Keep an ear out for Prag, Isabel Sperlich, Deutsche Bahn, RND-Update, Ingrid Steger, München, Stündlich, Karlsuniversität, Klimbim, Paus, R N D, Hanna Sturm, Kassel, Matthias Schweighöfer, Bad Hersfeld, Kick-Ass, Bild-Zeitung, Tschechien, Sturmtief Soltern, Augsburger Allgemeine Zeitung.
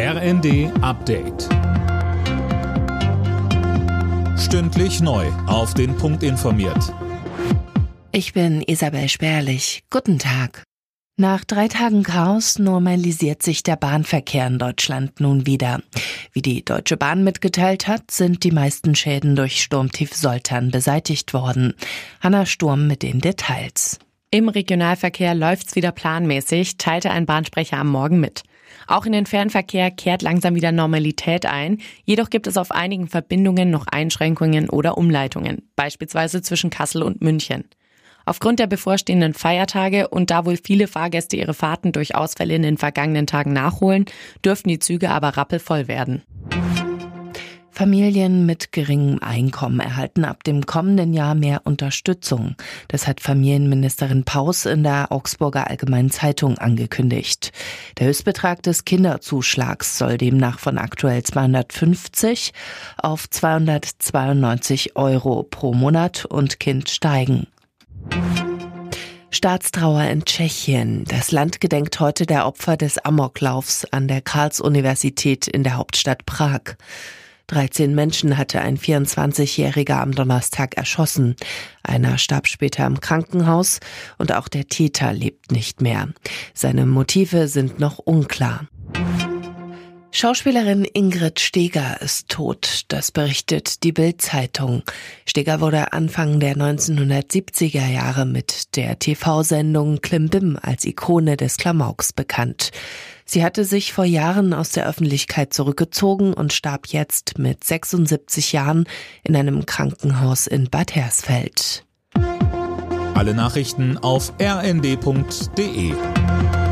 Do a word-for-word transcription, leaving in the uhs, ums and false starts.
R N D Update. Stündlich neu auf den Punkt informiert. Ich bin Isabel Sperlich. Guten Tag. Nach drei Tagen Chaos normalisiert sich der Bahnverkehr in Deutschland nun wieder. Wie die Deutsche Bahn mitgeteilt hat, sind die meisten Schäden durch Sturmtief Soltern beseitigt worden. Hanna Sturm mit den Details. Im Regionalverkehr läuft's wieder planmäßig, teilte ein Bahnsprecher am Morgen mit. Auch in den Fernverkehr kehrt langsam wieder Normalität ein. Jedoch gibt es auf einigen Verbindungen noch Einschränkungen oder Umleitungen, beispielsweise zwischen Kassel und München. Aufgrund der bevorstehenden Feiertage und da wohl viele Fahrgäste ihre Fahrten durch Ausfälle in den vergangenen Tagen nachholen, dürften die Züge aber rappelvoll werden. Familien mit geringem Einkommen erhalten ab dem kommenden Jahr mehr Unterstützung. Das hat Familienministerin Paus in der Augsburger Allgemeinen Zeitung angekündigt. Der Höchstbetrag des Kinderzuschlags soll demnach von aktuell zweihundertfünfzig auf zweihundertzweiundneunzig Euro pro Monat und Kind steigen. Staatstrauer in Tschechien. Das Land gedenkt heute der Opfer des Amoklaufs an der Karlsuniversität in der Hauptstadt Prag. dreizehn Menschen hatte ein vierundzwanzigjähriger am Donnerstag erschossen. Einer starb später im Krankenhaus und auch der Täter lebt nicht mehr. Seine Motive sind noch unklar. Schauspielerin Ingrid Steger ist tot, das berichtet die Bild-Zeitung. Steger wurde Anfang der neunzehnhundertsiebziger Jahre mit der T V-Sendung Klimbim als Ikone des Klamauks bekannt. Sie hatte sich vor Jahren aus der Öffentlichkeit zurückgezogen und starb jetzt mit sechsundsiebzig Jahren in einem Krankenhaus in Bad Hersfeld. Alle Nachrichten auf r n d punkt d e.